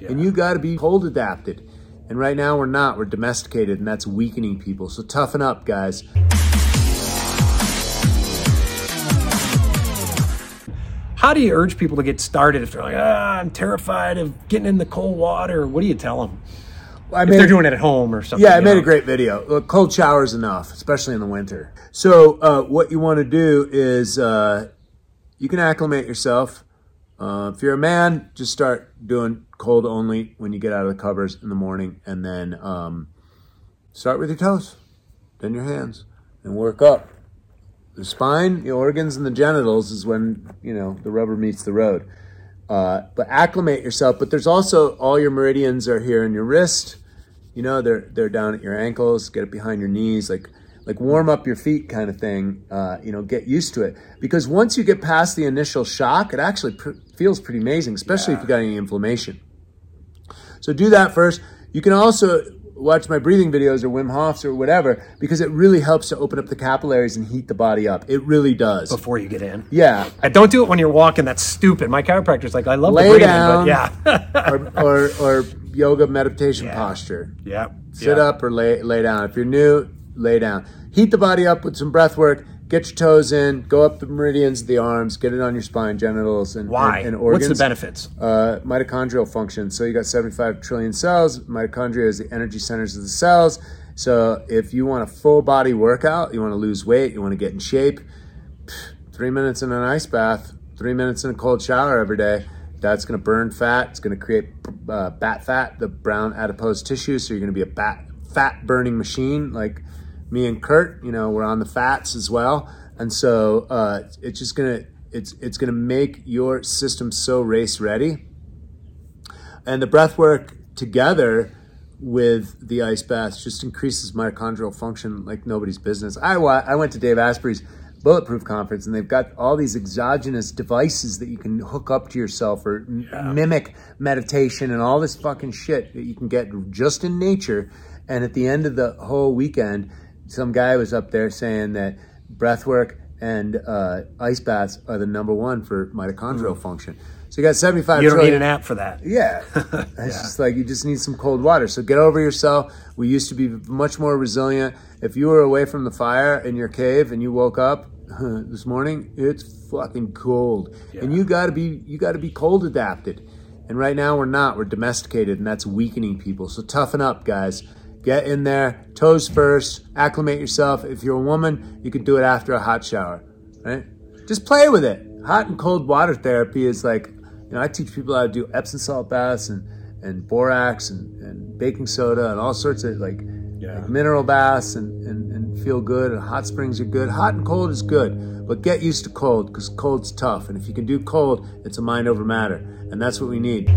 Yeah. And you got to be cold adapted. And right now we're not. We're domesticated, and that's weakening people. So toughen up, guys. How do you urge people to get started if they're like, I'm terrified of getting in the cold water? What do you tell them? Well, if they're doing it at home or something. Yeah, I made a great video. Look, cold shower's enough, especially in the winter. So what you want to do is you can acclimate yourself. If you're a man, just start doing cold only when you get out of the covers in the morning, and then start with your toes, then your hands, and work up. The spine, the organs, and the genitals is when, you know, the rubber meets the road. But acclimate yourself. But there's also all your meridians are here in your wrist. You know, they're down at your ankles. Get it behind your knees, like warm up your feet kind of thing. You know, get used to it. Because once you get past the initial shock, it actually feels pretty amazing, especially if you got any inflammation. So do that first. You can also watch my breathing videos or Wim Hof's or whatever, because it really helps to open up the capillaries and heat the body up. It really does. Before you get in. Yeah. And don't do it when you're walking. That's stupid. My chiropractor's like, I love the breathing, down, but yeah. or yoga meditation posture. Yeah. Sit up or lay down. If you're new, lay down. Heat the body up with some breath work. Get your toes in. Go up the meridians of the arms. Get it on your spine, genitals, and organs. What's the benefits? Mitochondrial function. So you got 75 trillion cells. Mitochondria is the energy centers of the cells. So if you want a full body workout, you want to lose weight, you want to get in shape, 3 minutes in an ice bath, 3 minutes in a cold shower every day, that's going to burn fat. It's going to create bat fat, the brown adipose tissue. So you're going to be a fat burning machine, like me and Kurt, you know, we're on the fats as well. And so it's just gonna, it's gonna make your system so race ready. And the breath work together with the ice baths just increases mitochondrial function like nobody's business. I went to Dave Asprey's Bulletproof Conference, and they've got all these exogenous devices that you can hook up to yourself or mimic meditation and all this fucking shit that you can get just in nature. And at the end of the whole weekend, some guy was up there saying that breath work and ice baths are the number one for mitochondrial function. So you got 75 trillion. You don't need an app for that. Yeah. It's just like you just need some cold water. So get over yourself. We used to be much more resilient. If you were away from the fire in your cave and you woke up this morning, it's fucking cold. Yeah. And you got to be cold adapted. And right now we're not. We're domesticated, and that's weakening people. So toughen up, guys. Get in there, toes first, acclimate yourself. If you're a woman, you can do it after a hot shower, right? Just play with it. Hot and cold water therapy is like, you know, I teach people how to do Epsom salt baths and borax and baking soda and all sorts of like mineral baths and feel good, and hot springs are good. Hot and cold is good, but get used to cold, because cold's tough. And if you can do cold, it's a mind over matter. And that's what we need.